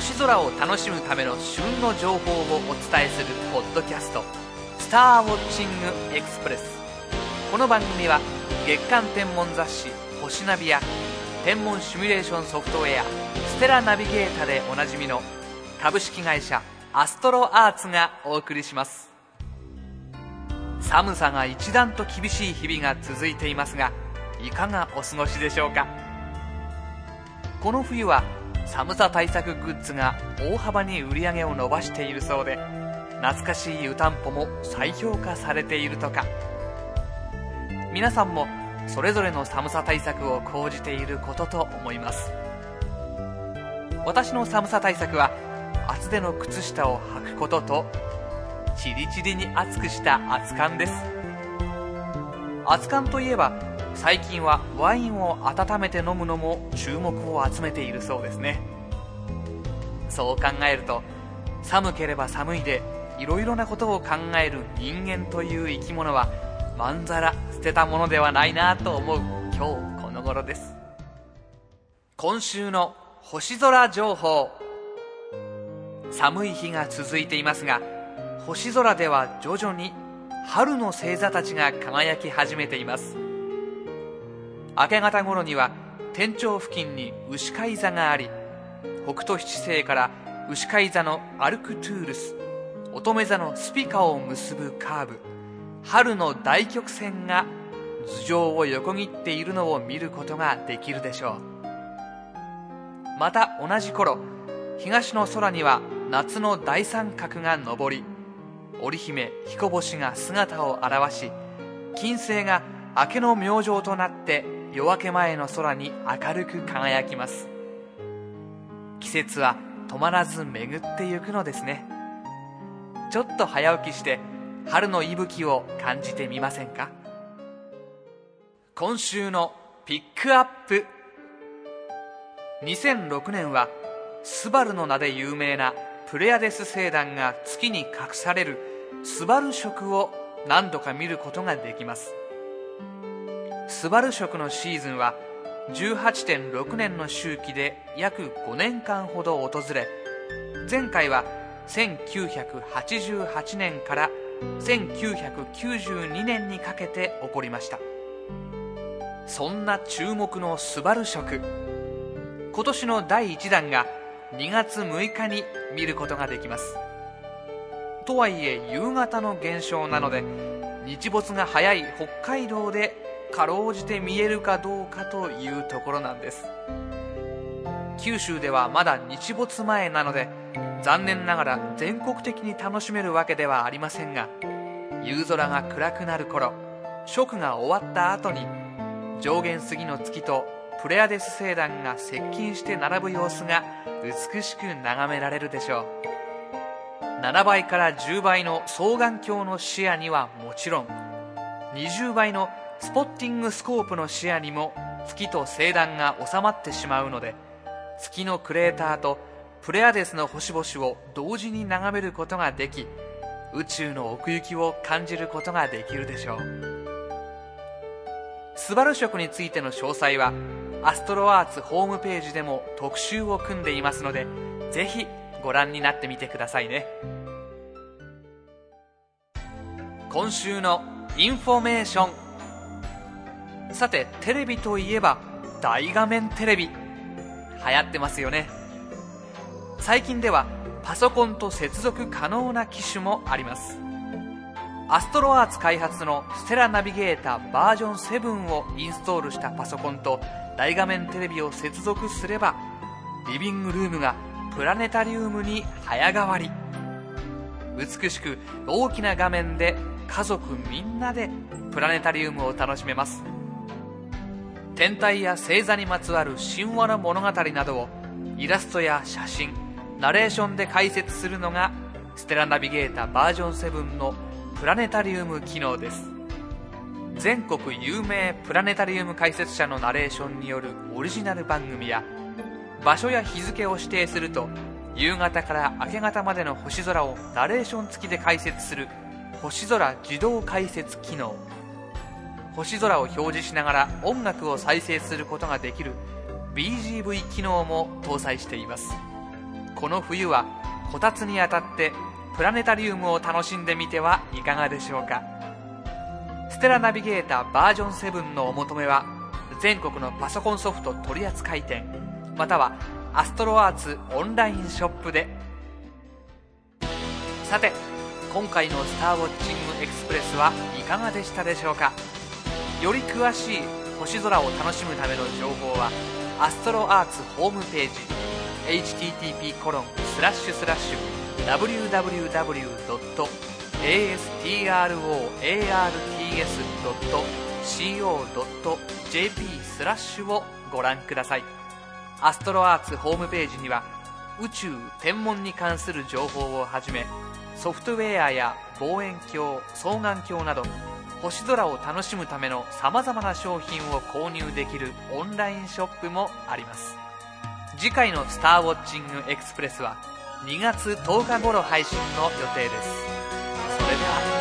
星空を楽しむための旬の情報をお伝えするポッドキャスト、スターウォッチングエクスプレス。この番組は月間天文雑誌星ナビや天文シミュレーションソフトウェアステラナビゲータでおなじみの株式会社アストロアーツがお送りします。寒さが一段と厳しい日々が続いていますが、いかがお過ごしでしょうか。この冬は寒さ対策グッズが大幅に売り上げを伸ばしているそうで、懐かしい湯たんぽも再評価されているとか。皆さんもそれぞれの寒さ対策を講じていることと思います。私の寒さ対策は厚手の靴下を履くことと、チリチリに厚くした厚燗です。厚燗といえば、最近はワインを温めて飲むのも注目を集めているそうですね。そう考えると、寒ければ寒いでいろいろなことを考える人間という生き物は、まんざら捨てたものではないなと思う今日この頃です。今週の星空情報。寒い日が続いていますが、星空では徐々に春の星座たちが輝き始めています。明け方頃には天頂付近に牛飼い座があり、北斗七星から牛飼い座のアルクトゥールス、乙女座のスピカを結ぶカーブ、春の大曲線が頭上を横切っているのを見ることができるでしょう。また同じ頃、東の空には夏の大三角が昇り、織姫彦星が姿を現し、金星が明けの明星となって夜明け前の空に明るく輝きます。季節は止まらず巡ってゆくのですね。ちょっと早起きして春の息吹を感じてみませんか。今週のピックアップ。2006年はスバルの名で有名なプレアデス星団が月に隠されるスバル食を何度か見ることができます。スバル食のシーズンは 18.6 年の周期で約5年間ほど訪れ、前回は1988年から1992年にかけて起こりました。そんな注目のスバル食、今年の第1弾が2月6日に見ることができます。とはいえ夕方の現象なので、日没が早い北海道でかろうじて見えるかどうかというところなんです。九州ではまだ日没前なので、残念ながら全国的に楽しめるわけではありませんが、夕空が暗くなる頃、食が終わった後に上弦杉の月とプレアデス星団が接近して並ぶ様子が美しく眺められるでしょう。7倍から10倍の双眼鏡の視野にはもちろん、20倍のスポッティングスコープの視野にも月と星団が収まってしまうので、月のクレーターとプレアデスの星々を同時に眺めることができ、宇宙の奥行きを感じることができるでしょう。スバル食についての詳細はアストロアーツホームページでも特集を組んでいますので、ぜひご覧になってみてくださいね。今週のインフォメーション。さて、テレビといえば大画面テレビ、流行ってますよね。最近ではパソコンと接続可能な機種もあります。アストロアーツ開発のステラナビゲータバージョン7をインストールしたパソコンと大画面テレビを接続すれば、リビングルームがプラネタリウムに早変わり、美しく大きな画面で家族みんなでプラネタリウムを楽しめます。天体や星座にまつわる神話の物語などをイラストや写真、ナレーションで解説するのがステラナビゲータバージョン7のプラネタリウム機能です。全国有名プラネタリウム解説者のナレーションによるオリジナル番組や、場所や日付を指定すると夕方から明け方までの星空をナレーション付きで解説する星空自動解説機能、星空を表示しながら音楽を再生することができる BGV 機能も搭載しています。この冬はこたつに当たってプラネタリウムを楽しんでみてはいかがでしょうか。ステラナビゲーターバージョン7のお求めは全国のパソコンソフト取扱店またはアストロアーツオンラインショップで。さて、今回のスターウォッチングエクスプレスはいかがでしたでしょうか。より詳しい星空を楽しむための情報はアストロアーツホームページ http://www.astroarts.co.jp/ をご覧ください。アストロアーツホームページには宇宙天文に関する情報をはじめ、ソフトウェアや望遠鏡、双眼鏡など星空を楽しむためのさまざまな商品を購入できるオンラインショップもあります。次回のスターウォッチングエクスプレスは2月10日頃配信の予定です。それでは。